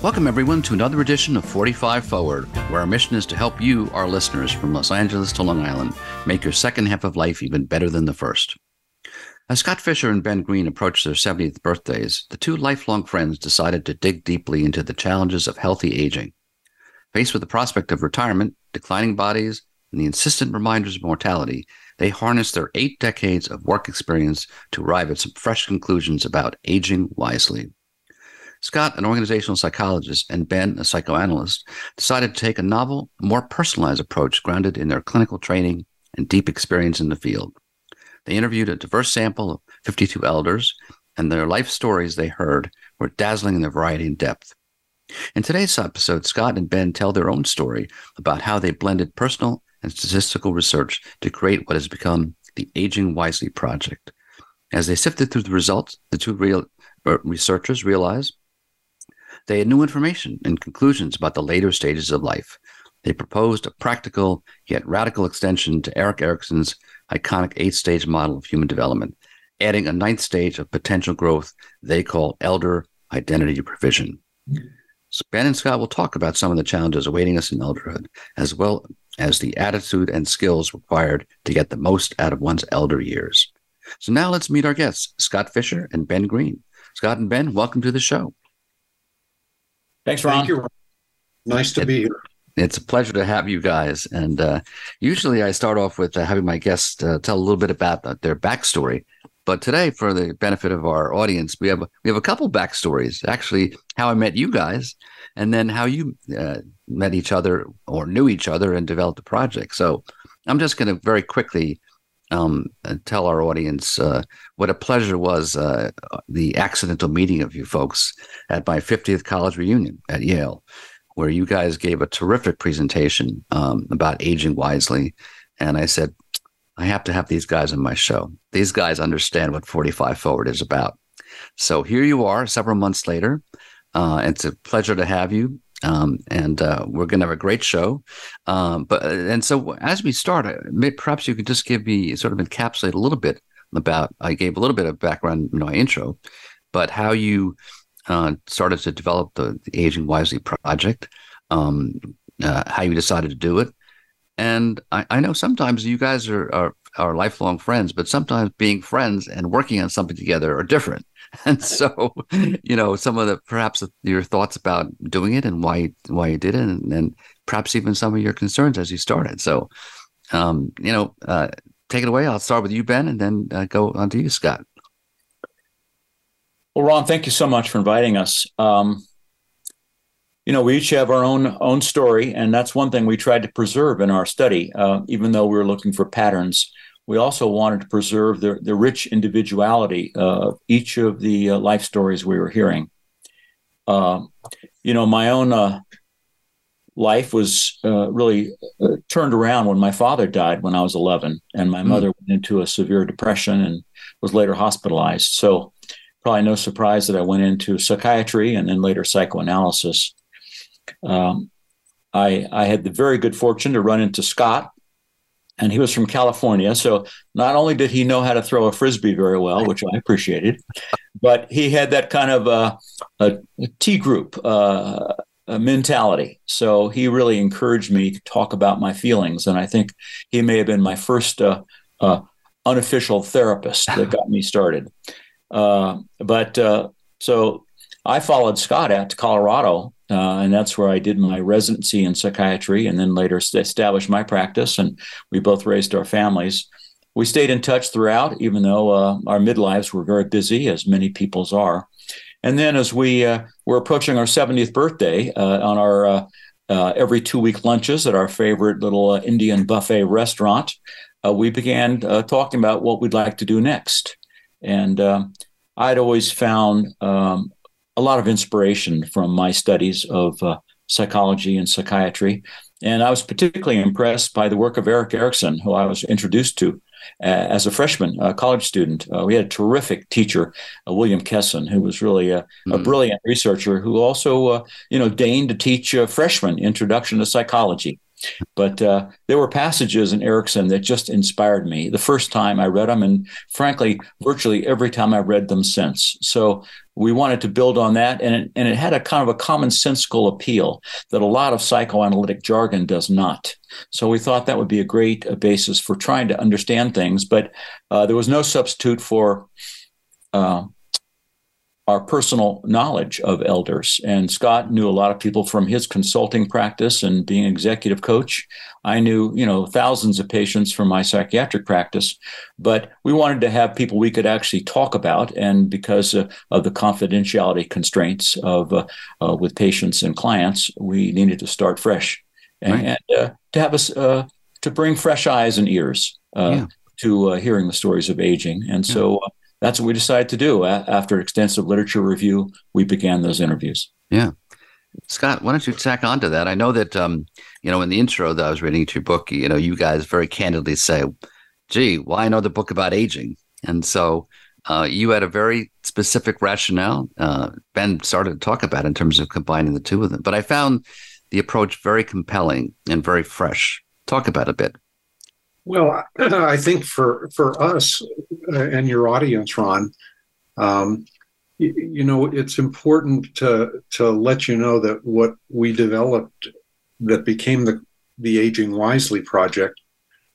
Welcome, everyone, to another edition of 45 Forward, where our mission is to help you, our listeners, from Los Angeles to Long Island, make your second half of life even better than the first. As Scott Fisher and Ben Green approached their 70th birthdays, the two lifelong friends decided to dig deeply into the challenges of healthy aging. Faced with the prospect of retirement, declining bodies, and the insistent reminders of mortality, they harnessed their 8 decades of work experience to arrive at some fresh conclusions about aging wisely. Scott, an organizational psychologist, and Ben, a psychoanalyst, decided to take a novel, more personalized approach grounded in their clinical training and deep experience in the field. They interviewed a diverse sample of 52 elders, and their life stories they heard were dazzling in their variety and depth. In today's episode, Scott and Ben tell their own story about how they blended personal and statistical research to create what has become the Aging Wisely Project. As they sifted through the results, the two researchers realized they had new information and conclusions about the later stages of life. They proposed a practical yet radical extension to Erik Erikson's iconic 8-stage model of human development, adding a 9th stage of potential growth they call Elder Identity Revision. So Ben and Scott will talk about some of the challenges awaiting us in elderhood, as well as the attitude and skills required to get the most out of one's elder years. So now let's meet our guests, Scott Fisher and Ben Green. Scott and Ben, welcome to the show. Thanks, Ron. Thank you. Nice to be here. It's a pleasure to have you guys. And usually I start off with having my guests tell a little bit about their backstory. But today, for the benefit of our audience, we have a couple backstories. Actually, how I met you guys, and then how you met each other or knew each other and developed a project. So I'm just going to very quickly tell our audience what a pleasure was the accidental meeting of you folks at my 50th college reunion at Yale, where you guys gave a terrific presentation about aging wisely. And I said, I have to have these guys on my show. These guys understand what 45 Forward is about. So here you are several months later. It's a pleasure to have you. And we're going to have a great show. So as we start, perhaps you could just give me sort of encapsulate a little bit about, I gave a little bit of background in my intro, but how you started to develop the Aging Wisely Project, how you decided to do it. And I know sometimes you guys are lifelong friends, but sometimes being friends and working on something together are different. And so, you know, some of the perhaps your thoughts about doing it and why you did it, and perhaps even some of your concerns as you started. So, take it away. I'll start with you, Ben, and then go on to you, Scott. Well, Ron, thank you so much for inviting us. We each have our own story, and that's one thing we tried to preserve in our study. Even though we were looking for patterns, we also wanted to preserve the rich individuality of each of the life stories we were hearing. My own life was really turned around when my father died when I was 11, and my mother went into a severe depression and was later hospitalized. So probably no surprise that I went into psychiatry and then later psychoanalysis. I had the very good fortune to run into Scott, and he was from California. So not only did he know how to throw a Frisbee very well, which I appreciated, but he had that kind of a T group mentality. So he really encouraged me to talk about my feelings. And I think he may have been my first unofficial therapist that got me started. So I followed Scott out to Colorado, and that's where I did my residency in psychiatry and then later established my practice. And we both raised our families. We stayed in touch throughout, even though our midlives were very busy, as many people's are. And then as we were approaching our 70th birthday on our every 2-week lunches at our favorite little Indian buffet restaurant, we began talking about what we'd like to do next. And I'd always found a lot of inspiration from my studies of psychology and psychiatry. And I was particularly impressed by the work of Erik Erikson, who I was introduced to as a freshman, a college student. We had a terrific teacher, William Kesson, who was really a brilliant researcher who also, deigned to teach a freshman introduction to psychology. But there were passages in Erikson that just inspired me the first time I read them, and frankly, virtually every time I read them since. So we wanted to build on that, and it had a kind of a commonsensical appeal that a lot of psychoanalytic jargon does not. So we thought that would be a great basis for trying to understand things, but there was no substitute for our personal knowledge of elders. And Scott knew a lot of people from his consulting practice and being an executive coach. I knew, thousands of patients from my psychiatric practice, but we wanted to have people we could actually talk about. And because of the confidentiality constraints of with patients and clients, we needed to start fresh and to have us to bring fresh eyes and ears to hearing the stories of aging. And so that's what we decided to do. After extensive literature review, we began those interviews. Yeah. Scott, why don't you tack on to that? I know that, in the intro that I was reading to your book, you guys very candidly say, gee, well, I know the book about aging. And so you had a very specific rationale. Ben started to talk about in terms of combining the two of them. But I found the approach very compelling and very fresh. Talk about it a bit. Well, I think for us and your audience, Ron, it's important to let you know that what we developed that became the Aging Wisely Project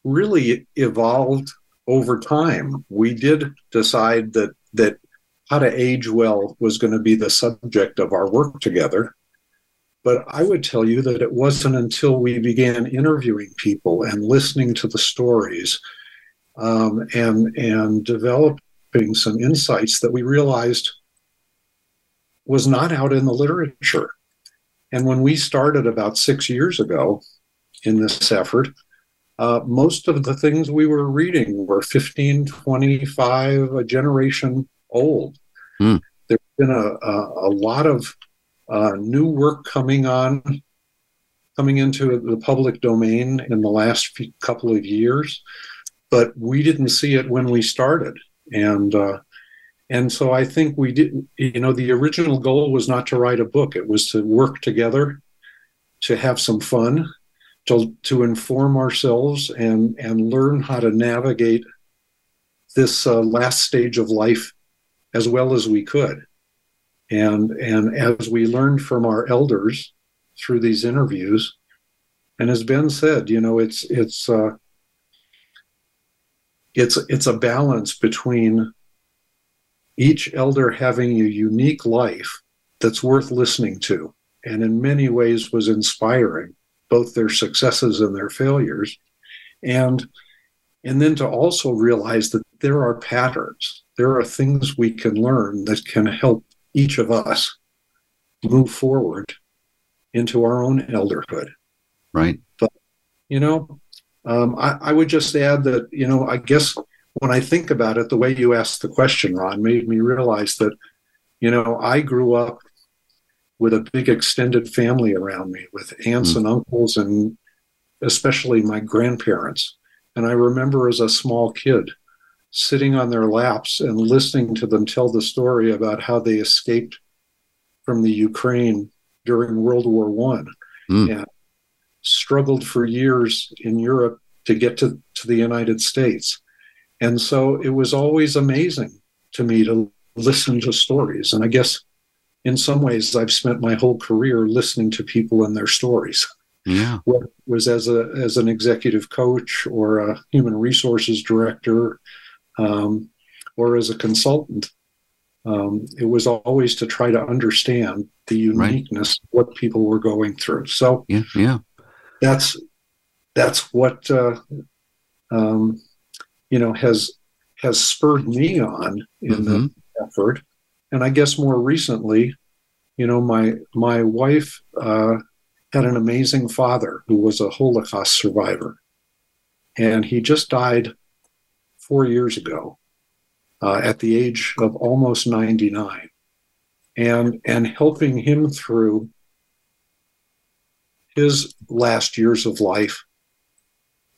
really evolved over time. We did decide that how to age well was going to be the subject of our work together. But I would tell you that it wasn't until we began interviewing people and listening to the stories and developing some insights that we realized was not out in the literature. And when we started about 6 years ago in this effort, most of the things we were reading were 15, 25, a generation old. Mm. There's been a lot of new work coming into the public domain in the last couple of years, but we didn't see it when we started, and so I think we did. The original goal was not to write a book; it was to work together, to have some fun, to inform ourselves and learn how to navigate this last stage of life as well as we could. And as we learned from our elders through these interviews, and as Ben said, it's a balance between each elder having a unique life that's worth listening to, and in many ways was inspiring, both their successes and their failures, and then to also realize that there are patterns, there are things we can learn that can help each of us move forward into our own elderhood. Right. But, I would just add that, I guess when I think about it, the way you asked the question, Ron, made me realize that, I grew up with a big extended family around me with aunts and uncles and especially my grandparents. And I remember as a small kid sitting on their laps and listening to them tell the story about how they escaped from the Ukraine during World War I and struggled for years in Europe to get to the United States. And so it was always amazing to me to listen to stories. And I guess in some ways I've spent my whole career listening to people and their stories. Yeah. Whether it was as an executive coach or a human resources director, or as a consultant, it was always to try to understand the uniqueness of what people were going through. So that's what has spurred me on in the effort. And I guess more recently, my wife had an amazing father who was a Holocaust survivor, and he just died 4 years ago, at the age of almost 99, and helping him through his last years of life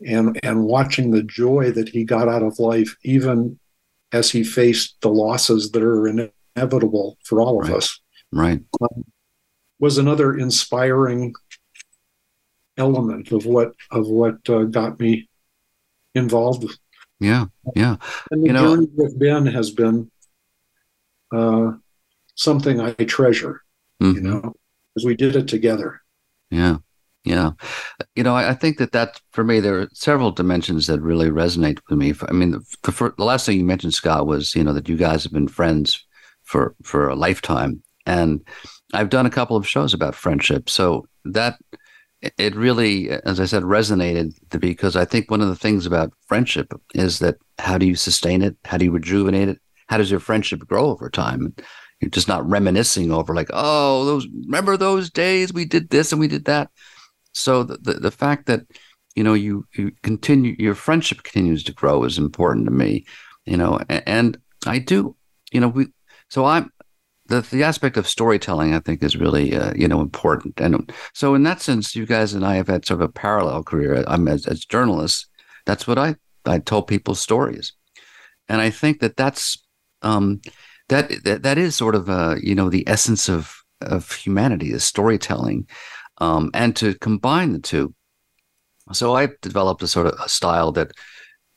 and watching the joy that he got out of life, even as he faced the losses that are inevitable for all of us. Right. Was another inspiring element of what got me involved with. Yeah. And the journey with Ben has been something I treasure, mm-hmm. Because we did it together. Yeah. I think that for me, there are several dimensions that really resonate with me. I mean, the last thing you mentioned, Scott, was, that you guys have been friends for a lifetime. And I've done a couple of shows about friendship. So that it really, as I said, resonated, because I think one of the things about friendship is that how do you sustain it? How do you rejuvenate it? How does your friendship grow over time? You're just not reminiscing over like, oh, remember those days we did this and we did that. So the fact that, you continue, your friendship continues to grow is important to me, and I do, the aspect of storytelling, I think, is really, important. And so in that sense, you guys and I have had sort of a parallel career. I'm as journalists. That's what I told people stories. And I think that's, that is sort of, the essence of humanity is storytelling, and to combine the two. So I've developed a sort of a style that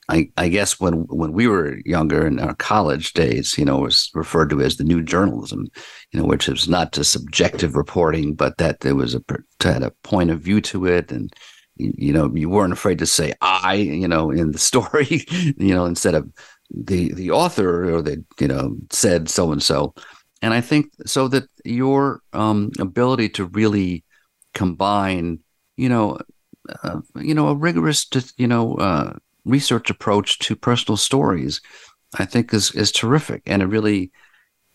I guess when we were younger in our college days, was referred to as the new journalism, which is not just subjective reporting, but that there was had a point of view to it. And, you weren't afraid to say I, in the story, instead of the author or the, said so-and-so. And I think so that your ability to really combine, a rigorous, research approach to personal stories, I think is terrific. And it really,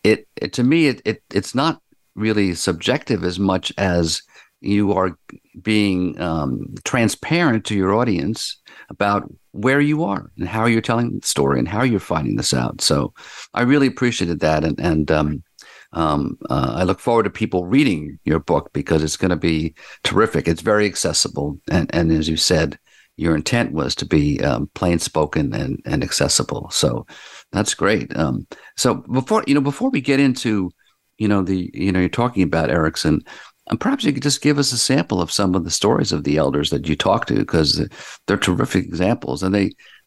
it to me, it's not really subjective as much as you are being transparent to your audience about where you are and how you're telling the story and how you're finding this out. So I really appreciated that. And I look forward to people reading your book, because it's going to be terrific. It's very accessible. And as you said, your intent was to be plain spoken and accessible. So that's great. So before we get into, you're talking about Erikson, and perhaps you could just give us a sample of some of the stories of the elders that you talk to, because they're terrific examples. And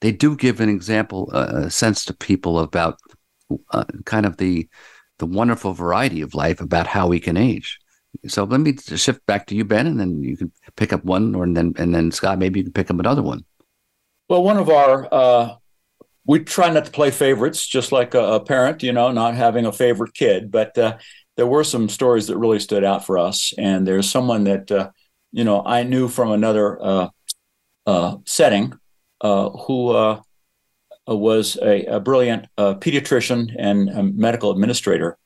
they do give an example, a sense to people about kind of the wonderful variety of life, about how we can age. So let me shift back to you, Ben, and then you can pick up one, and then Scott, maybe you can pick up another one. Well, one of our, we try not to play favorites, just like a parent, not having a favorite kid. But there were some stories that really stood out for us. And there's someone that, I knew from another setting who was a brilliant pediatrician and a medical administrator.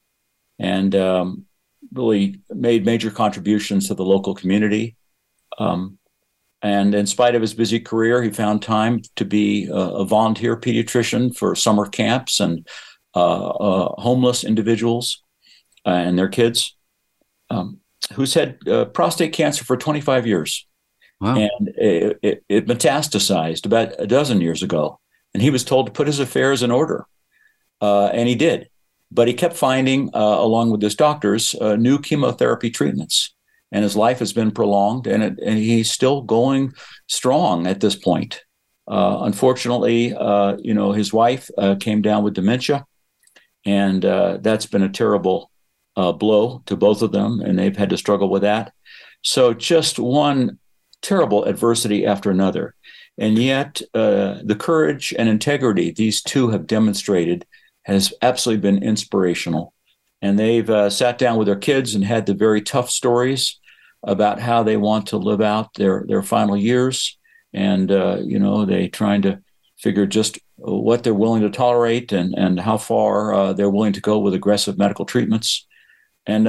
And really made major contributions to the local community. And in spite of his busy career, he found time to be a volunteer pediatrician for summer camps and homeless individuals and their kids, who's had prostate cancer for 25 years. Wow. And it metastasized about a dozen years ago. And he was told to put his affairs in order. And he did. But he kept finding, along with his doctors, new chemotherapy treatments, and his life has been prolonged, and he's still going strong at this point. Unfortunately, his wife came down with dementia, and that's been a terrible blow to both of them, and they've had to struggle with that. So just one terrible adversity after another, and yet the courage and integrity these two have demonstrated has absolutely been inspirational. And they've sat down with their kids and had the very tough stories about how they want to live out their final years. And, they trying to figure just what they're willing to tolerate and how far they're willing to go with aggressive medical treatments. And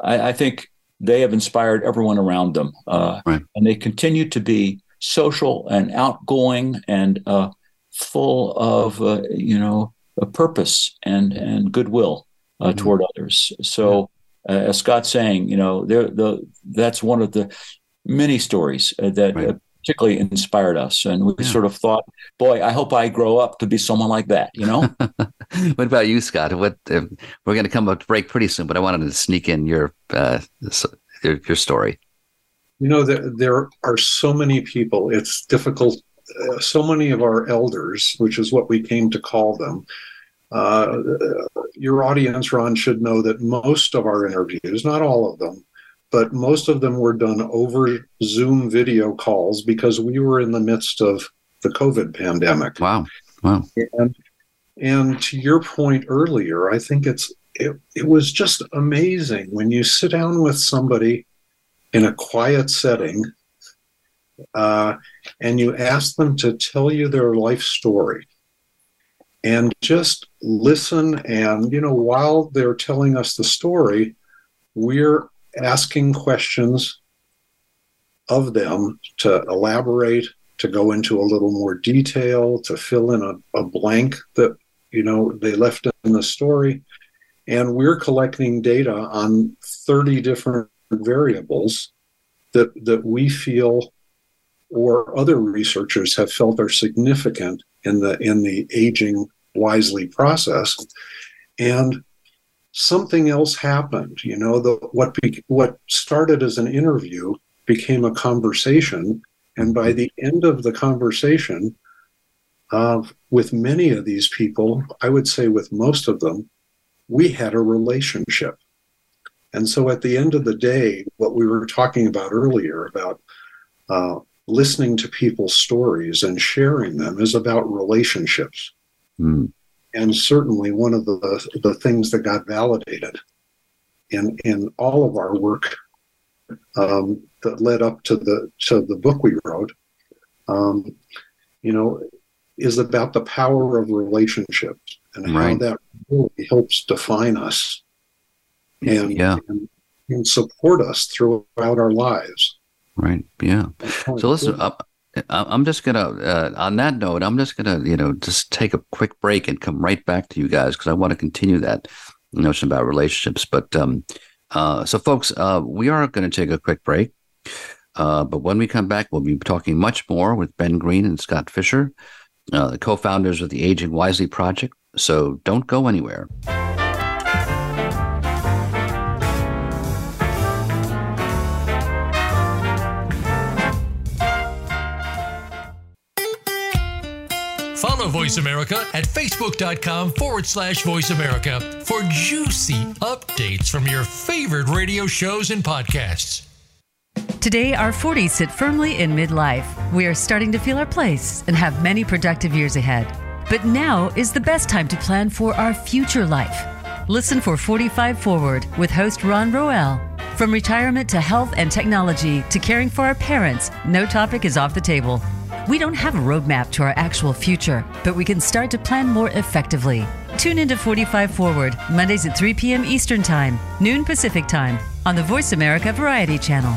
I think they have inspired everyone around them. And they continue to be social and outgoing and full of, a purpose and goodwill toward others. So as Scott's saying, that's one of the many stories that particularly inspired us. And we sort of thought, boy, I hope I grow up to be someone like that, you know? What about you, Scott? What we're going to come up to break pretty soon, but I wanted to sneak in your story. You know, there are so many people. It's difficult. So many of our elders, which is what we came to call them. Your audience, Ron, should know that most of our interviews, not all of them, but most of them were done over Zoom video calls because we were in the midst of the COVID pandemic. Wow. And to your point earlier, I think it was just amazing when you sit down with somebody in a quiet setting and you ask them to tell you their life story. And just listen, and, you know, while they're telling us the story, we're asking questions of them to elaborate, to go into a little more detail, to fill in a blank that, you know, they left in the story. And we're collecting data on 30 different variables that we feel or other researchers have felt are significant in the aging wisely process. And something else happened. You know, what started as an interview became a conversation, and by the end of the conversation, with many of these people, I would say with most of them, we had a relationship. And so at the end of the day, what we were talking about earlier about listening to people's stories and sharing them is about relationships. Mm. And certainly one of the things that got validated in all of our work that led up to the book we wrote, you know, is about the power of relationships and how that really helps define us and support us throughout our lives. Right. Yeah. So listen, I'm just going to, on that note, I'm just going to, you know, just take a quick break and come right back to you guys because I want to continue that notion about relationships. But so folks, we are going to take a quick break. But when we come back, we'll be talking much more with Ben Green and Scott Fisher, the co-founders of the Aging Wisely Project. So don't go anywhere. Follow Voice America at Facebook.com/Voice America for juicy updates from your favorite radio shows and podcasts. Today, our 40s sit firmly in midlife. We are starting to feel our place and have many productive years ahead. But now is the best time to plan for our future life. Listen for 45 Forward with host Ron Roel. From retirement to health and technology to caring for our parents, no topic is off the table. We don't have a roadmap to our actual future, but we can start to plan more effectively. Tune into 45 Forward, Mondays at 3 p.m. Eastern Time, noon Pacific Time, on the Voice America Variety Channel.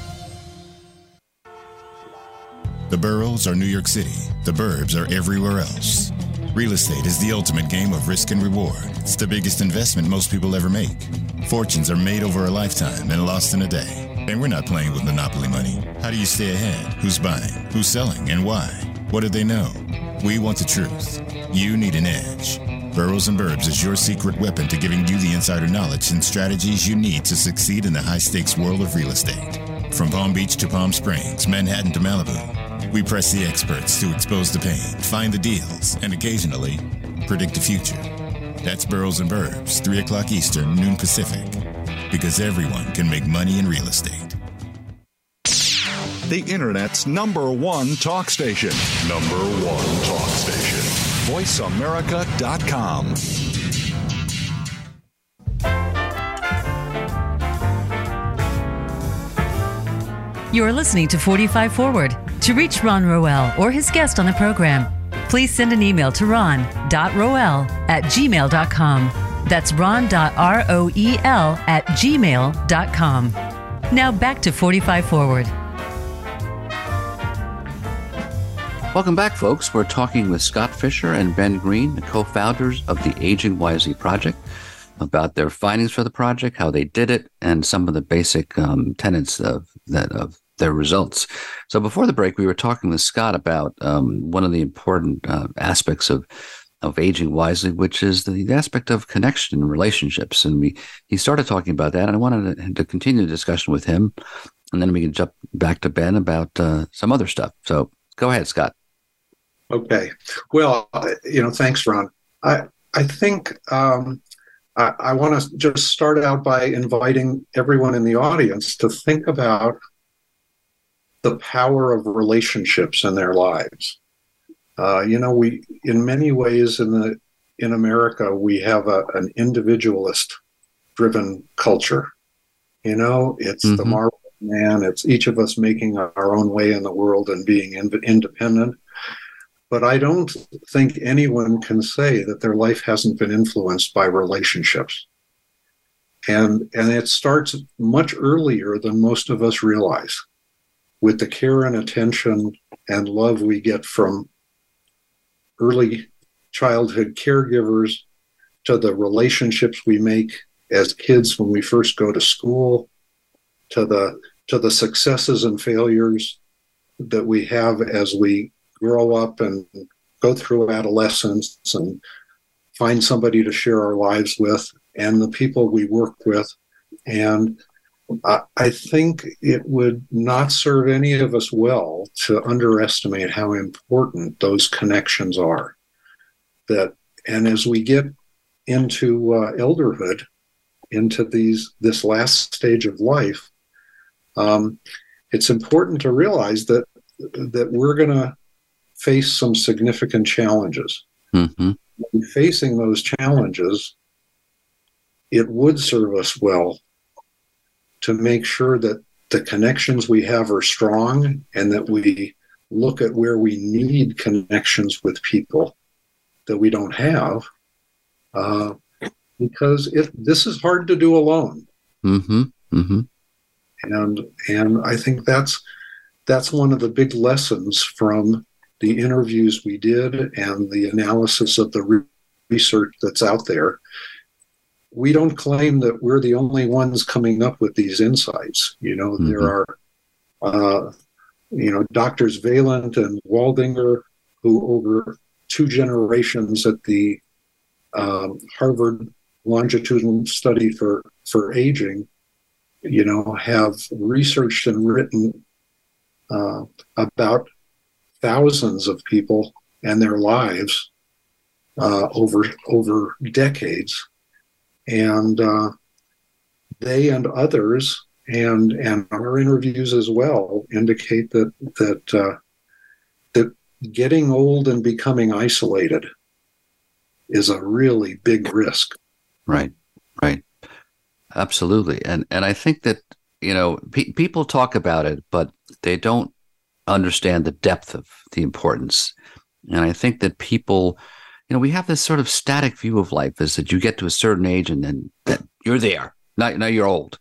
The boroughs are New York City. The burbs are everywhere else. Real estate is the ultimate game of risk and reward. It's the biggest investment most people ever make. Fortunes are made over a lifetime and lost in a day. And we're not playing with monopoly money. How do you stay ahead? Who's buying? Who's selling? And why? What do they know? We want the truth. You need an edge. Burroughs and Burbs is your secret weapon to giving you the insider knowledge and strategies you need to succeed in the high-stakes world of real estate. From Palm Beach to Palm Springs, Manhattan to Malibu, we press the experts to expose the pain, find the deals, and occasionally predict the future. That's Burroughs and Burbs, 3 o'clock Eastern, noon Pacific, because everyone can make money in real estate. The Internet's #1 talk station. #1 talk station. VoiceAmerica.com. You're listening to 45 Forward. To reach Ron Roel or his guest on the program, please send an email to ron.roel@gmail.com. That's ron.roel@gmail.com. Now back to 45 Forward. Welcome back, folks. We're talking with Scott Fisher and Ben Green, the co-founders of the Aging Wisely Project, about their findings for the project, how they did it, and some of the basic tenets of their results. So before the break, we were talking with Scott about one of the important aspects of aging wisely, which is the aspect of connection and relationships. And he started talking about that, and I wanted to continue the discussion with him, and then we can jump back to Ben about some other stuff. So go ahead, Scott. Okay. Well, thanks, Ron. I think I want to just start out by inviting everyone in the audience to think about the power of relationships in their lives. We, in many ways, in America, we have an individualist-driven culture. It's the Marvel Man. It's each of us making our own way in the world and being independent. But I don't think anyone can say that their life hasn't been influenced by relationships. And it starts much earlier than most of us realize, with the care and attention and love we get from early childhood caregivers, to the relationships we make as kids when we first go to school, to the successes and failures that we have as we grow up and go through adolescence and find somebody to share our lives with, and the people we work with. And I think it would not serve any of us well to underestimate how important those connections are. And as we get into elderhood, into this last stage of life, it's important to realize that we're going to face some significant challenges. Mm-hmm. In facing those challenges, it would serve us well to make sure that the connections we have are strong, and that we look at where we need connections with people that we don't have, because this is hard to do alone. Mm-hmm. Mm-hmm. And I think that's one of the big lessons from the interviews we did and the analysis of the research that's out there. We don't claim that we're the only ones coming up with these insights. Mm-hmm. There are, doctors Vaillant and Waldinger, who over two generations at the Harvard longitudinal study for aging, have researched and written about thousands of people and their lives over decades. And they and others and our interviews as well indicate that getting old and becoming isolated is a really big risk. Right, absolutely. And I think that people talk about it, but they don't understand the depth of the importance. And I think that people, we have this sort of static view of life, is that you get to a certain age and then that you're there. Now you're old,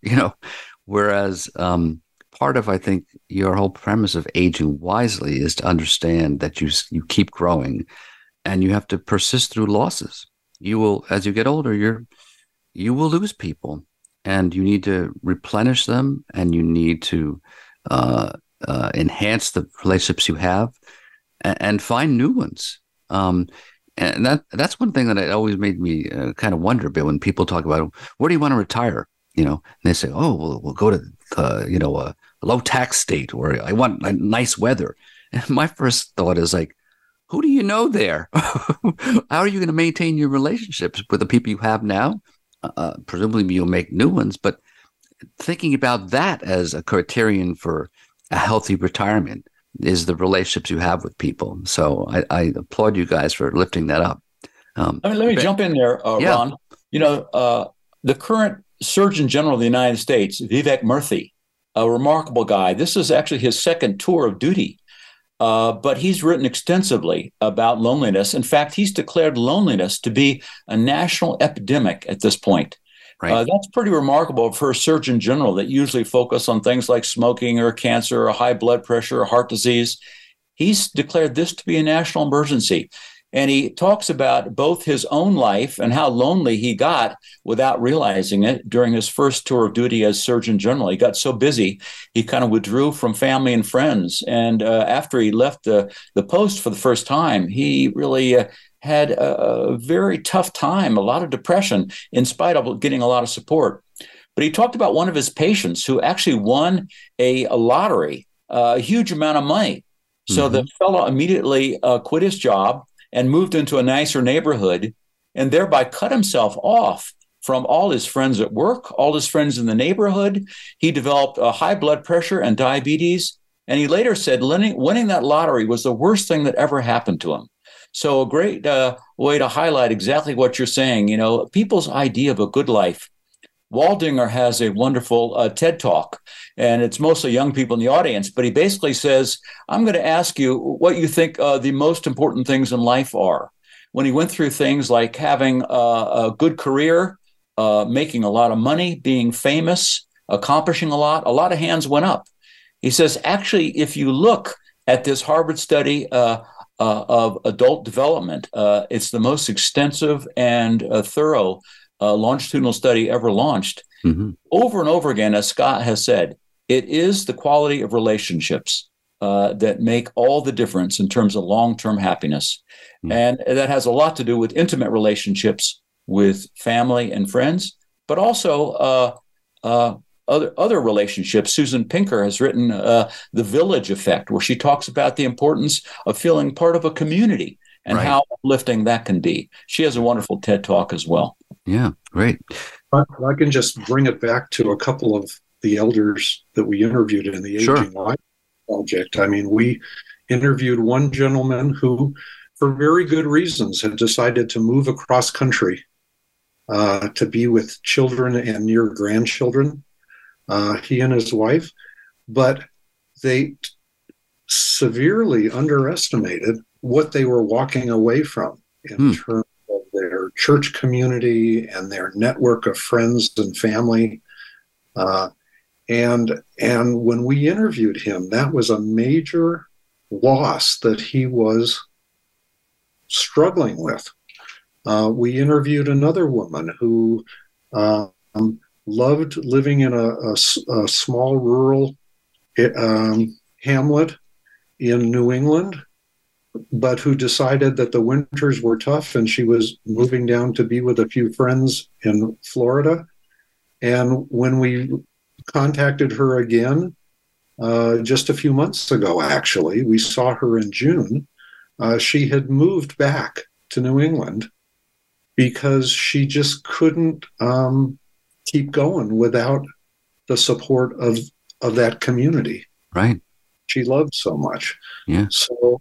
Whereas part of, I think, your whole premise of aging wisely is to understand that you keep growing, and you have to persist through losses. You will, as you get older, you will lose people, and you need to replenish them, and you need to enhance the relationships you have, and find new ones. And that's one thing that it always made me kind of wonder a bit when people talk about, where do you want to retire? And they say, oh, we'll go to a low tax state, or I want nice weather. And my first thought is like, who do you know there? How are you going to maintain your relationships with the people you have now? Presumably you'll make new ones, but thinking about that as a criterion for a healthy retirement is the relationships you have with people. So I applaud you guys for lifting that up. Let me jump in there, Ron. The current Surgeon General of the United States, Vivek Murthy, a remarkable guy. This is actually his second tour of duty, but he's written extensively about loneliness. In fact, he's declared loneliness to be a national epidemic at this point. Right. That's pretty remarkable for a surgeon general that usually focus on things like smoking or cancer or high blood pressure or heart disease. He's declared this to be a national emergency. And he talks about both his own life and how lonely he got without realizing it during his first tour of duty as Surgeon General. He got so busy, he kind of withdrew from family and friends. And after he left the post for the first time, he really had a very tough time, a lot of depression, in spite of getting a lot of support. But he talked about one of his patients who actually won a lottery, a huge amount of money. So the fellow immediately quit his job and moved into a nicer neighborhood, and thereby cut himself off from all his friends at work, all his friends in the neighborhood. He developed high blood pressure and diabetes, and he later said winning that lottery was the worst thing that ever happened to him. So a great way to highlight exactly what you're saying, you know, people's idea of a good life. Waldinger has a wonderful TED Talk, and it's mostly young people in the audience, but he basically says, I'm going to ask you what you think the most important things in life are. When he went through things like having a good career, making a lot of money, being famous, accomplishing a lot of hands went up. He says, actually, if you look at this Harvard study of adult development, it's the most extensive and thorough longitudinal study ever launched. Over and over again, as Scott has said, it is the quality of relationships that make all the difference in terms of long-term happiness. And that has a lot to do with intimate relationships with family and friends, but also other relationships. Susan Pinker has written The Village Effect, where she talks about the importance of feeling part of a community and how uplifting that can be. She has a wonderful TED Talk as well. Yeah, great. I can just bring it back to a couple of the elders that we interviewed in the Aging Wisely Project. I mean, we interviewed one gentleman who, for very good reasons, had decided to move across country to be with children and near grandchildren, he and his wife. But they severely underestimated what they were walking away from in terms of their church community and their network of friends and family. And when we interviewed him, that was a major loss that he was struggling with. We interviewed another woman who loved living in a small rural hamlet in New England, but who decided that the winters were tough and she was moving down to be with a few friends in Florida. And when we contacted her again, just a few months ago, actually, we saw her in June. She had moved back to New England because she just couldn't keep going without the support of that community. Right. She loved so much. Yeah. So,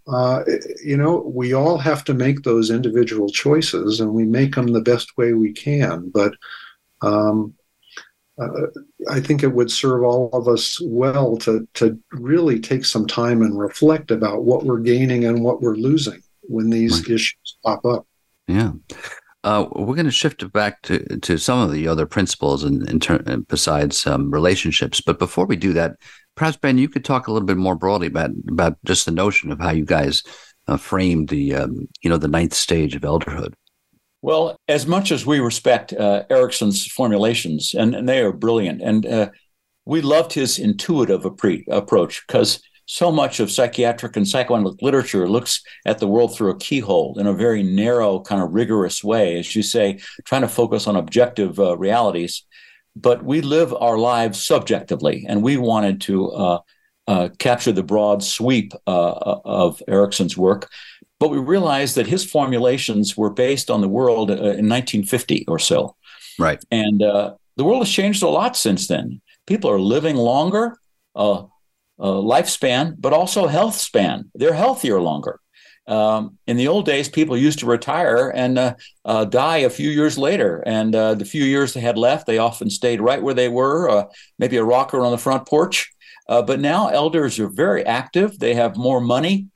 you know, we all have to make those individual choices, and we make them the best way we can. But I think it would serve all of us well to really take some time and reflect about what we're gaining and what we're losing when these issues pop up. Yeah. We're going to shift back to some of the other principles besides relationships. But before we do that, perhaps, Ben, you could talk a little bit more broadly about just the notion of how you guys framed the ninth stage of elderhood. Well, as much as we respect Erikson's formulations, and they are brilliant, and we loved his intuitive approach because so much of psychiatric and psychoanalytic literature looks at the world through a keyhole in a very narrow, kind of rigorous way, as you say, trying to focus on objective realities. But we live our lives subjectively, and we wanted to capture the broad sweep of Erikson's work. But we realized that his formulations were based on the world in 1950 or so. Right. And the world has changed a lot since then. People are living longer, lifespan, but also health span. They're healthier longer. In the old days, people used to retire and die a few years later. And the few years they had left, they often stayed right where they were, maybe a rocker on the front porch. But now elders are very active. They have more money,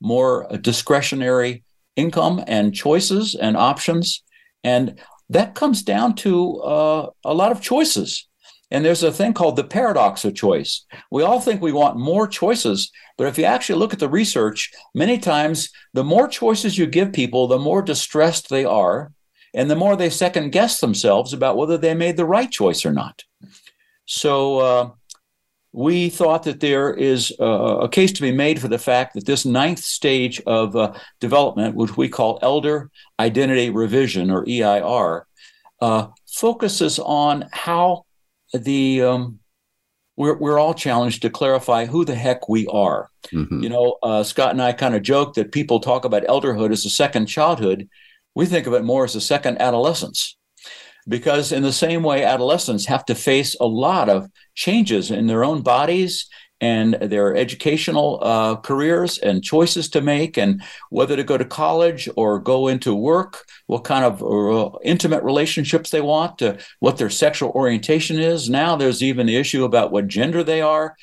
more discretionary income and choices and options. And that comes down to a lot of choices. And there's a thing called the paradox of choice. We all think we want more choices, but if you actually look at the research, many times the more choices you give people, the more distressed they are, and the more they second guess themselves about whether they made the right choice or not. So we thought that there is a case to be made for the fact that this ninth stage of development, which we call Elder Identity Revision, or EIR, focuses on how we're all challenged to clarify who the heck we are. Mm-hmm. You know, Scott and I kind of joke that people talk about elderhood as a second childhood. We think of it more as a second adolescence, because in the same way, adolescents have to face a lot of changes in their own bodies and their educational careers and choices to make, and whether to go to college or go into work, what kind of intimate relationships they want, what their sexual orientation is. Now there's even the issue about what gender they are.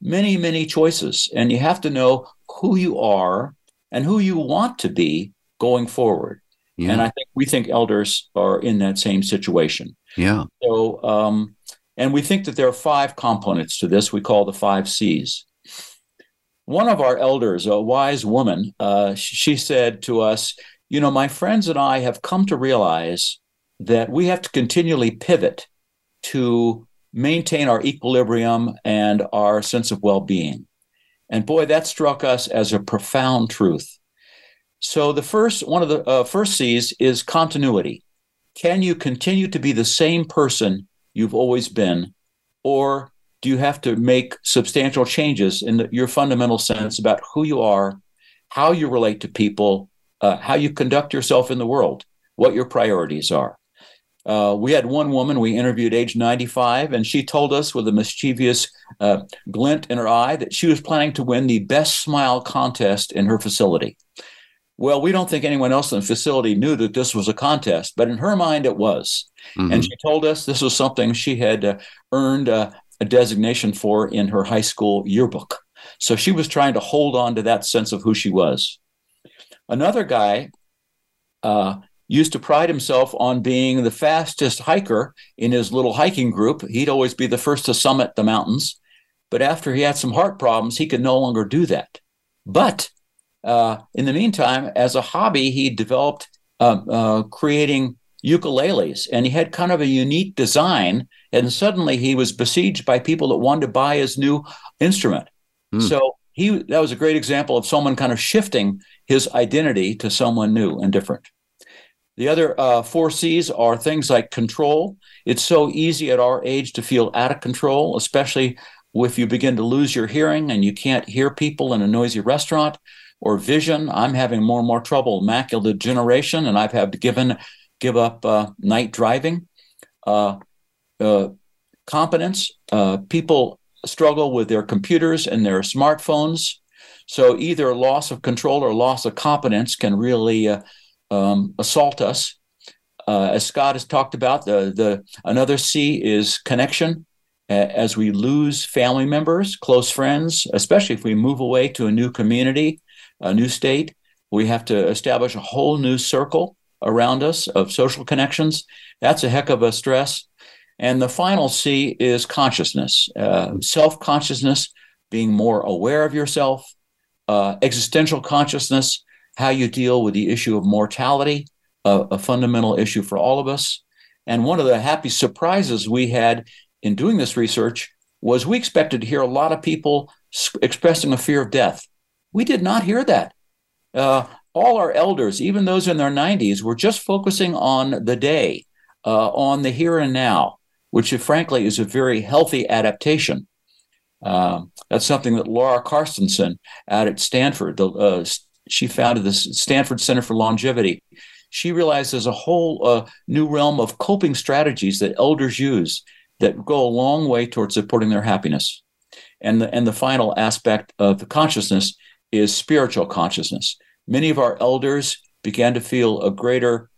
Many, many choices. And you have to know who you are and who you want to be going forward. Yeah. And I think we think elders are in that same situation. Yeah. So, and we think that there are five components to this we call the five C's. One of our elders, a wise woman, she said to us, you know, my friends and I have come to realize that we have to continually pivot to maintain our equilibrium and our sense of well-being. And boy, that struck us as a profound truth. So the first, one of the first C's is continuity. Can you continue to be the same person you've always been, or do you have to make substantial changes in your fundamental sense about who you are, how you relate to people, how you conduct yourself in the world, what your priorities are? We had one woman we interviewed age 95, and she told us with a mischievous glint in her eye that she was planning to win the best smile contest in her facility. Well, we don't think anyone else in the facility knew that this was a contest, but in her mind it was. Mm-hmm. And she told us this was something she had earned a designation for in her high school yearbook. So she was trying to hold on to that sense of who she was. Another guy used to pride himself on being the fastest hiker in his little hiking group. He'd always be the first to summit the mountains. But after he had some heart problems, he could no longer do that. But in the meantime, as a hobby, he developed creating ukuleles, and he had kind of a unique design, and suddenly he was besieged by people that wanted to buy his new instrument. Mm. So that was a great example of someone kind of shifting his identity to someone new and different. The other four C's are things like control. It's so easy at our age to feel out of control, especially if you begin to lose your hearing and you can't hear people in a noisy restaurant. Or vision, I'm having more and more trouble, macular degeneration, and I've had to give up night driving. Competence, people struggle with their computers and their smartphones. So either loss of control or loss of competence can really assault us. As Scott has talked about, another C is connection. As we lose family members, close friends, especially if we move away to a new community, a new state, we have to establish a whole new circle around us of social connections. That's a heck of a stress. And the final C is consciousness, self-consciousness, being more aware of yourself, existential consciousness, how you deal with the issue of mortality, a fundamental issue for all of us. And one of the happy surprises we had in doing this research was we expected to hear a lot of people expressing a fear of death. We did not hear that. All our elders, even those in their 90s, were just focusing on the day, on the here and now, which frankly is a very healthy adaptation. That's something that Laura Carstensen out at Stanford, she founded the Stanford Center for Longevity. She realized there's a whole new realm of coping strategies that elders use that go a long way towards supporting their happiness. And the final aspect of the consciousness is spiritual consciousness, many of our elders began to feel a greater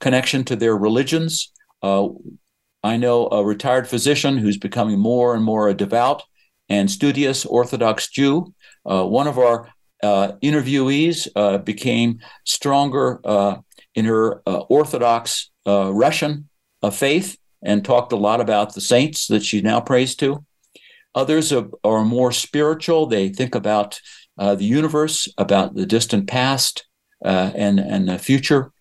connection to their religions. I know a retired physician who's becoming more and more a devout and studious Orthodox Jew. One of our interviewees became stronger in her Orthodox Russian faith and talked a lot about the saints that she now prays to. Others are more spiritual. They think about the universe, about the distant past and the future.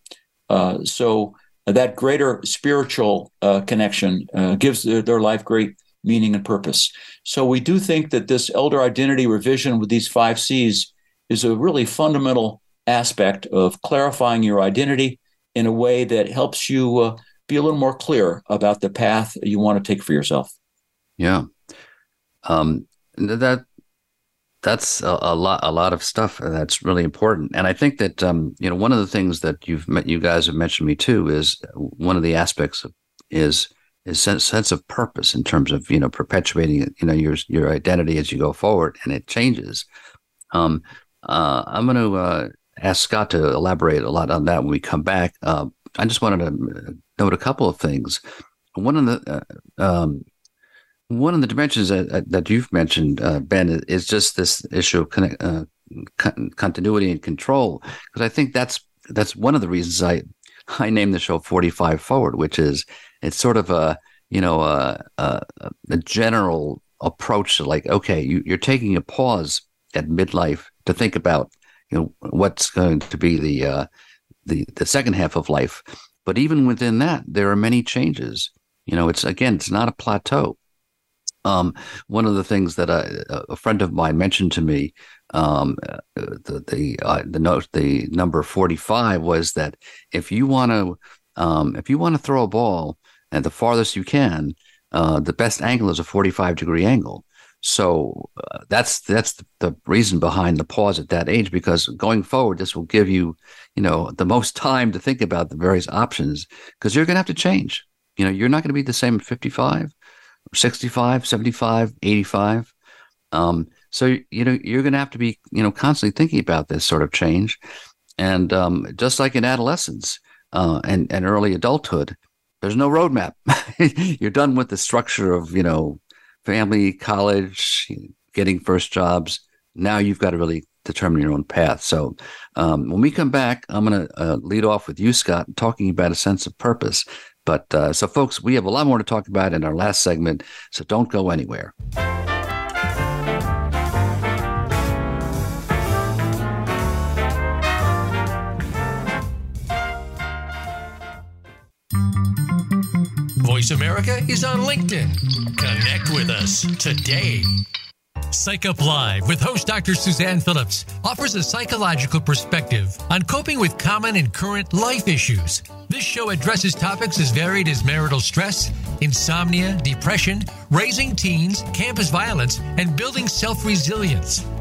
So that greater spiritual connection gives their life great meaning and purpose. So we do think that this elder identity revision with these 5 C's is a really fundamental aspect of clarifying your identity in a way that helps you be a little more clear about the path you want to take for yourself. Yeah. That's a lot of stuff that's really important. And I think that, one of the things that you guys have mentioned me too is one of the aspects is sense of purpose in terms of, perpetuating, your identity as you go forward, and it changes. I'm going to ask Scott to elaborate a lot on that when we come back. I just wanted to note a couple of things. One of the dimensions that you've mentioned, Ben, is just this issue of continuity and control, because I think that's one of the reasons I named the show 45 Forward, which is it's sort of a general approach, like, okay, you're taking a pause at midlife to think about what's going to be the second half of life, but even within that, there are many changes. It's not a plateau. One of the things that a friend of mine mentioned to me, the number 45 was that if you want to throw a ball at the farthest you can, the best angle is a 45-degree angle. So that's the reason behind the pause at that age, because going forward, this will give you, the most time to think about the various options, because you're going to have to change. You're not going to be the same at 55. 65, 75, 85. So you're going to have to be, constantly thinking about this sort of change. And just like in adolescence and early adulthood, there's no roadmap. You're done with the structure of, family, college, getting first jobs. Now you've got to really determine your own path. So when we come back, I'm going to lead off with you, Scott, talking about a sense of purpose. But so, folks, we have a lot more to talk about in our last segment, so don't go anywhere. Voice America is on LinkedIn. Connect with us today. Psych Up Live with host Dr. Suzanne Phillips offers a psychological perspective on coping with common and current life issues. This show addresses topics as varied as marital stress, insomnia, depression, raising teens, campus violence, and building self-resilience.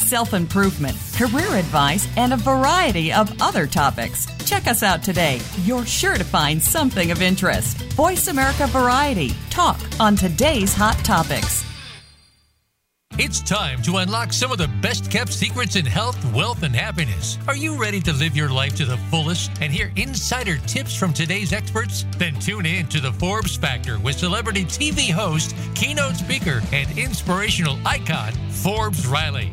self-improvement, career advice, and a variety of other topics. Check us out today. You're sure to find something of interest. Voice America Variety. Talk on today's hot topics. It's time to unlock some of the best-kept secrets in health, wealth, and happiness. Are you ready to live your life to the fullest and hear insider tips from today's experts? Then tune in to The Forbes Factor with celebrity TV host, keynote speaker, and inspirational icon, Forbes Riley.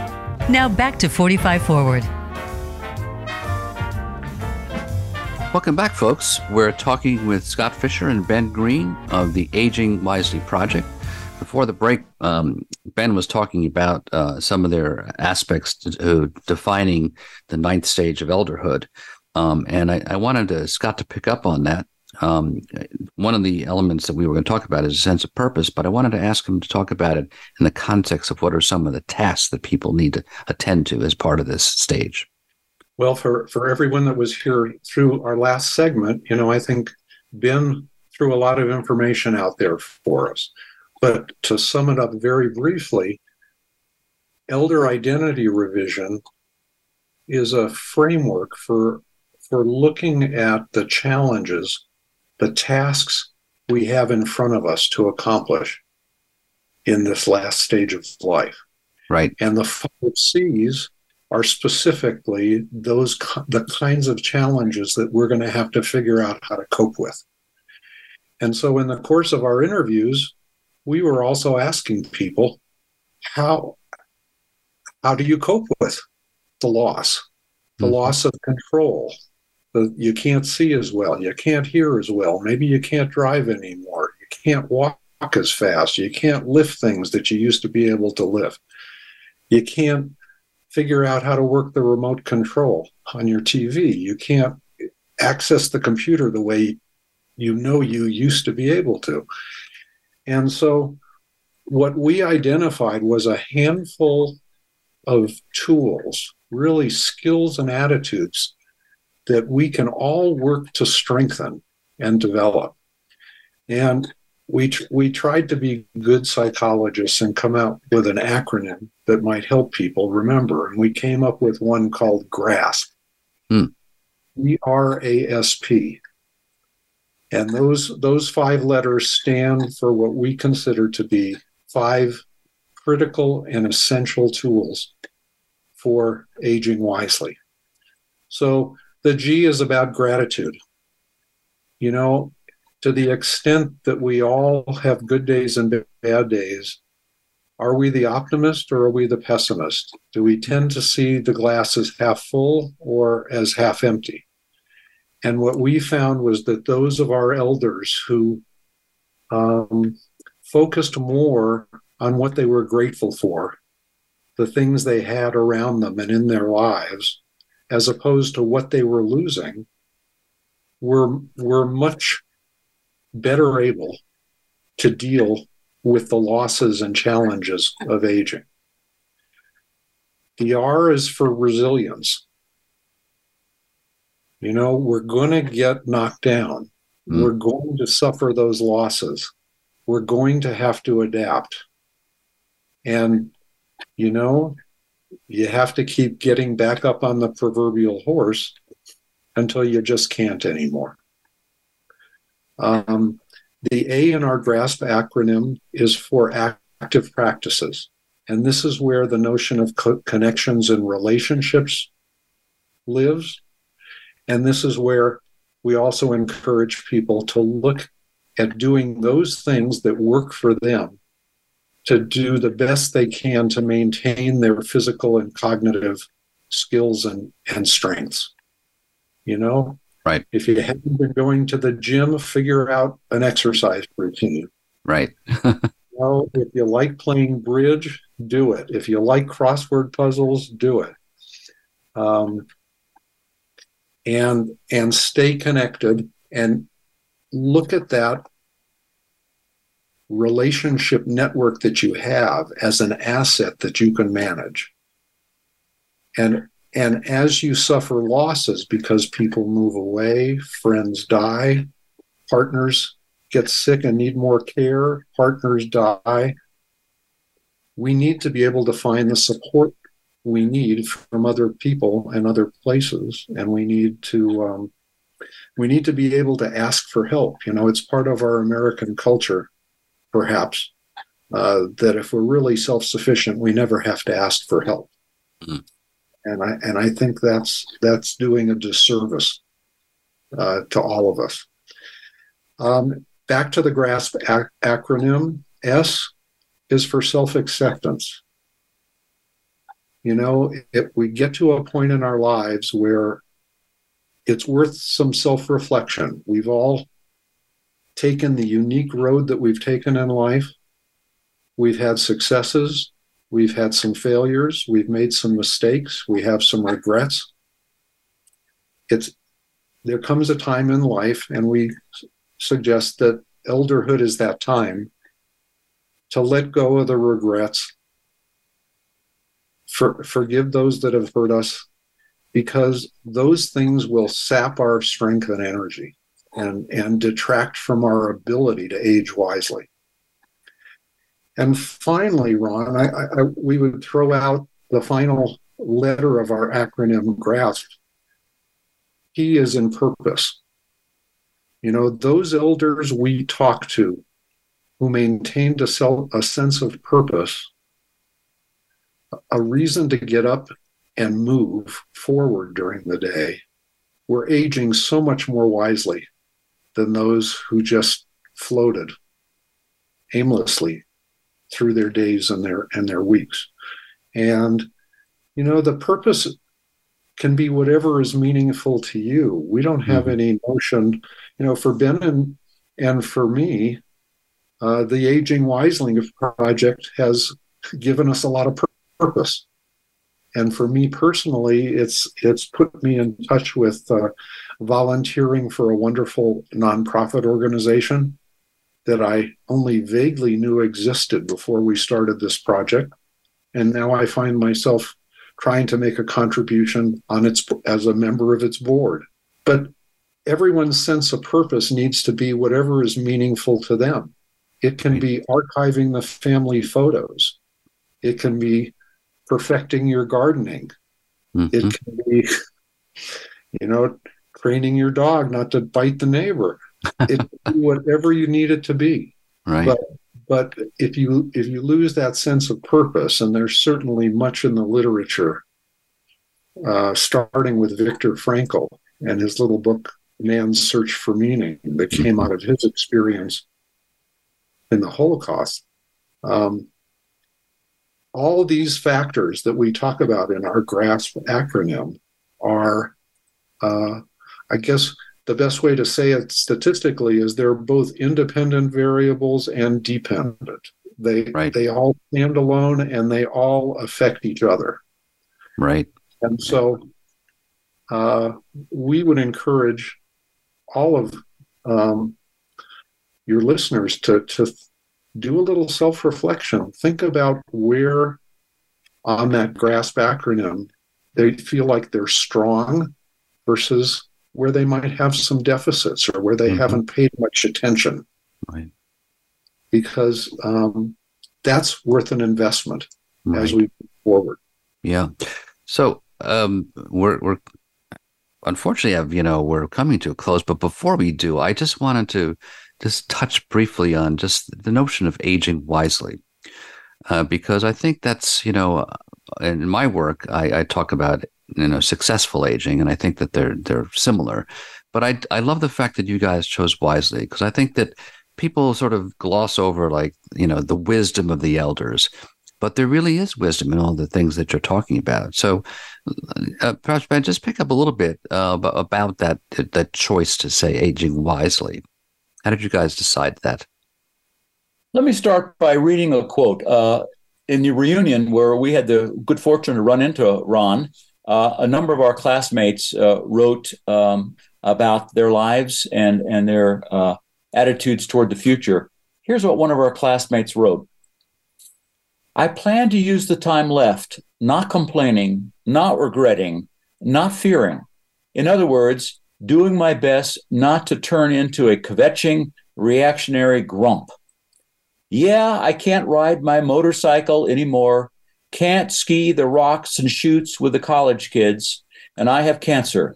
Now back to 45 Forward. Welcome back, folks. We're talking with Scott Fisher and Ben Green of the Aging Wisely Project. Before the break, Ben was talking about some of their aspects to defining the ninth stage of elderhood. And I wanted Scott to pick up on that. One of the elements that we were going to talk about is a sense of purpose, but I wanted to ask him to talk about it in the context of what are some of the tasks that people need to attend to as part of this stage. Well, for everyone that was here through our last segment, I think Ben threw a lot of information out there for us. But to sum it up very briefly, Elder Identity Revision is a framework for looking at the challenges, the tasks we have in front of us to accomplish in this last stage of life. Right. And the 5 C's are specifically the kinds of challenges that we're going to have to figure out how to cope with. And so in the course of our interviews, we were also asking people, how do you cope with the loss of control? You can't see as well, you can't hear as well, maybe you can't drive anymore, you can't walk as fast, you can't lift things that you used to be able to lift, you can't figure out how to work the remote control on your TV, you can't access the computer the way you used to be able to. And so what we identified was a handful of tools, really skills and attitudes that we can all work to strengthen and develop. And we tried to be good psychologists and come out with an acronym that might help people remember. And we came up with one called GRASP, GRASP. And those 5 letters stand for what we consider to be 5 critical and essential tools for aging wisely. So the G is about gratitude. To the extent that we all have good days and bad days, are we the optimist or are we the pessimist? Do we tend to see the glass as half full or as half empty? And what we found was that those of our elders who focused more on what they were grateful for, the things they had around them and in their lives, as opposed to what they were losing, were much better able to deal with the losses and challenges of aging. The R is for resilience. We're going to get knocked down. Mm. We're going to suffer those losses. We're going to have to adapt. And, you have to keep getting back up on the proverbial horse until you just can't anymore. The A in our GRASP acronym is for active practices. And this is where the notion of connections and relationships lives. And this is where we also encourage people to look at doing those things that work for them, to do the best they can to maintain their physical and cognitive skills and strengths. Right. If you haven't been going to the gym, figure out an exercise routine. Right. If you like playing bridge, do it. If you like crossword puzzles, do it. And stay connected and look at that relationship network that you have as an asset that you can manage. And as you suffer losses because people move away, friends die, partners get sick and need more care, partners die, we need to be able to find the support we need from other people and other places, and we need to be able to ask for help. You know, it's part of our American culture, perhaps, that if we're really self-sufficient, we never have to ask for help. Mm-hmm. And I think that's doing a disservice to all of us. Back to the GRASP acronym, S is for self-acceptance. You know, if we get to a point in our lives where it's worth some self-reflection. We've all taken the unique road that we've taken in life. We've had successes. We've had some failures. We've made some mistakes. We have some regrets. There comes a time in life, and we suggest that elderhood is that time to let go of the regrets, forgive those that have hurt us, because those things will sap our strength and energy and detract from our ability to age wisely. And finally, Ron, we would throw out the final letter of our acronym, GRASP. P is in purpose. You know, those elders we talk to who maintained a sense of purpose, a reason to get up and move forward during the day, were aging so much more wisely than those who just floated aimlessly through their days and their weeks. And, you know, the purpose can be whatever is meaningful to you. We don't have any notion, you know, for Ben and for me, the Aging Wisely Project has given us a lot of purpose. And for me personally, it's put me in touch with volunteering for a wonderful nonprofit organization that I only vaguely knew existed before we started this project. And now I find myself trying to make a contribution on its as a member of its board. But everyone's sense of purpose needs to be whatever is meaningful to them. It can be archiving the family photos. It can be perfecting your gardening. Mm-hmm. It can be, you know, training your dog not to bite the neighbor. It can be whatever you need it to be. Right. But if you lose that sense of purpose, and there's certainly much in the literature, starting with Viktor Frankl and his little book, Man's Search for Meaning, that came out of his experience in the Holocaust. All these factors that we talk about in our GRASP acronym are, I guess the best way to say it statistically is they're both independent variables and dependent. They all stand alone and they all affect each other. Right. And so we would encourage all of your listeners to do a little self-reflection. Think about where on that GRASP acronym they feel like they're strong versus where they might have some deficits or where they haven't paid much attention. Right. Because that's worth an investment as we move forward. Yeah. So we're unfortunately, we're coming to a close, but before we do, I just wanted to just touch briefly on just the notion of aging wisely, because I think that's, in my work, I talk about, successful aging, and I think that they're similar. But I love the fact that you guys chose wisely, because I think that people sort of gloss over, like, the wisdom of the elders, but there really is wisdom in all the things that you're talking about. So perhaps, Ben, just pick up a little bit about that choice to say aging wisely. How did you guys decide that? Let me start by reading a quote. In the reunion where we had the good fortune to run into Ron, a number of our classmates wrote about their lives and their attitudes toward the future. Here's what one of our classmates wrote. I plan to use the time left, not complaining, not regretting, not fearing. In other words, doing my best not to turn into a kvetching, reactionary grump. Yeah, I can't ride my motorcycle anymore, can't ski the rocks and chutes with the college kids, and I have cancer.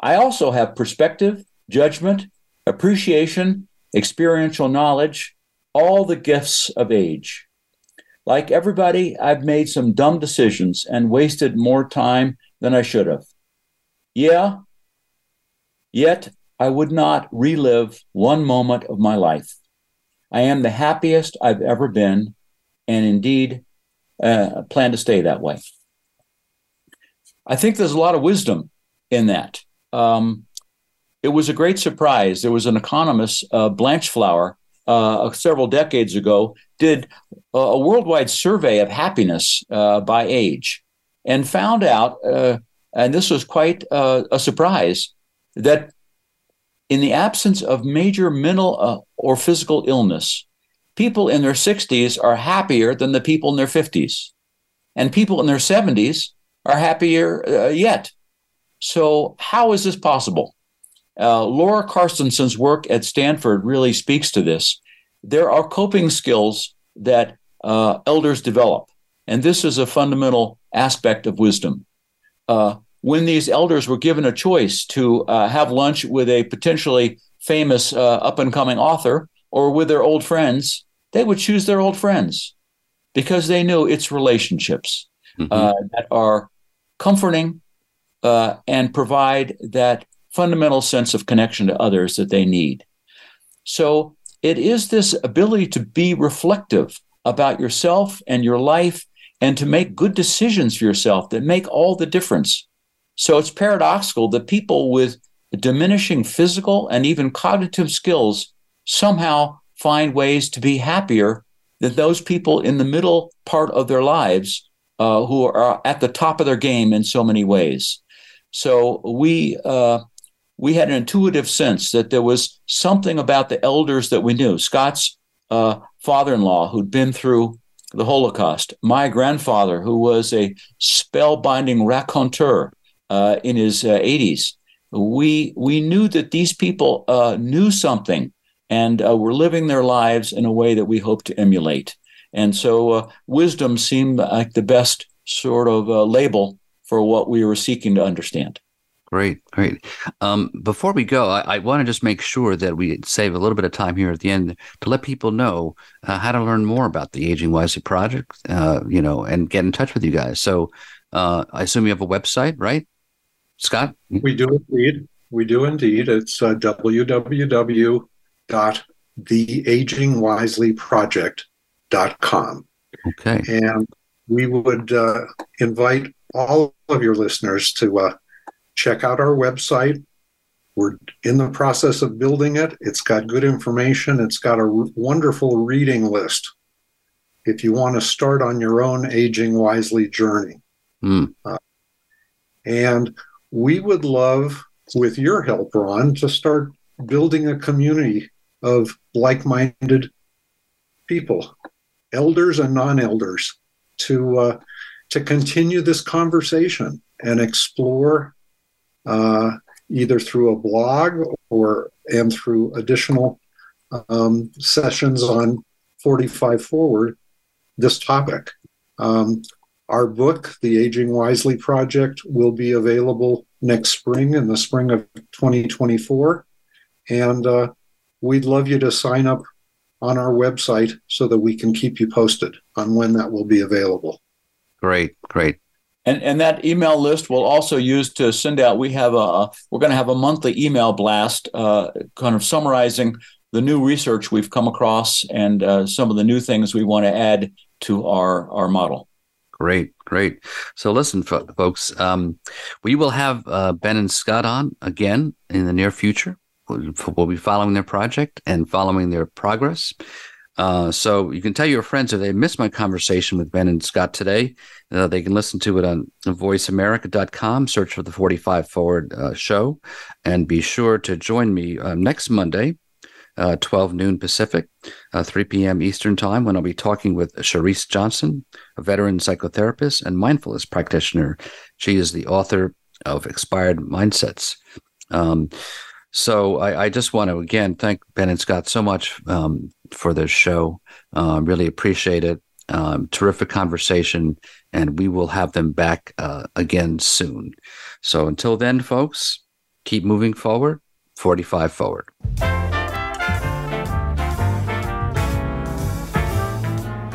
I also have perspective, judgment, appreciation, experiential knowledge, all the gifts of age. Like everybody, I've made some dumb decisions and wasted more time than I should have. Yeah, yet I would not relive one moment of my life. I am the happiest I've ever been, and indeed, plan to stay that way. I think there's a lot of wisdom in that. It was a great surprise. There was an economist, Blanchflower, several decades ago, did a worldwide survey of happiness by age and found out, and this was quite a surprise, that in the absence of major mental or physical illness, people in their 60s are happier than the people in their 50s. And people in their 70s are happier yet. So how is this possible? Laura Carstensen's work at Stanford really speaks to this. There are coping skills that elders develop, and this is a fundamental aspect of wisdom. When these elders were given a choice to have lunch with a potentially famous up-and-coming author or with their old friends, they would choose their old friends because they knew it's relationships that are comforting and provide that fundamental sense of connection to others that they need. So it is this ability to be reflective about yourself and your life and to make good decisions for yourself that make all the difference. So it's paradoxical that people with diminishing physical and even cognitive skills somehow find ways to be happier than those people in the middle part of their lives who are at the top of their game in so many ways. So we had an intuitive sense that there was something about the elders that we knew. Scott's father-in-law, who'd been through the Holocaust, my grandfather, who was a spellbinding raconteur in his 80s. We knew that these people knew something and were living their lives in a way that we hoped to emulate. And so wisdom seemed like the best sort of label for what we were seeking to understand. Great. Before we go, I want to just make sure that we save a little bit of time here at the end to let people know how to learn more about the Aging Wisely Project, and get in touch with you guys. So I assume you have a website, right, Scott? We do indeed. It's www.theagingwiselyproject.com. Okay. And we would invite all of your listeners to check out our website. We're in the process of building it. It's got good information. It's got a wonderful reading list if you want to start on your own aging wisely journey. And we would love, with your help, Ron, to start building a community of like-minded people, elders and non-elders, to continue this conversation and explore either through a blog and through additional sessions on 45 Forward, this topic. Our book, The Aging Wisely Project, will be available next spring, in the spring of 2024. And we'd love you to sign up on our website so that we can keep you posted on when that will be available. Great. And that email list we'll also use to send out. We're going to have a monthly email blast, kind of summarizing the new research we've come across and some of the new things we want to add to our model. Great. So listen, folks, we will have Ben and Scott on again in the near future. We'll be following their project and following their progress. So you can tell your friends if they missed my conversation with Ben and Scott today, they can listen to it on voiceamerica.com, search for the 45 Forward show, and be sure to join me next Monday, 12 noon Pacific, 3 p.m. Eastern time, when I'll be talking with Sharice Johnson, a veteran psychotherapist and mindfulness practitioner. She is the author of Expired Mindsets. So I just want to, again, thank Ben and Scott so much for this show. Really appreciate it. Terrific conversation, and we will have them back again soon. So until then, folks, keep moving forward, 45 forward.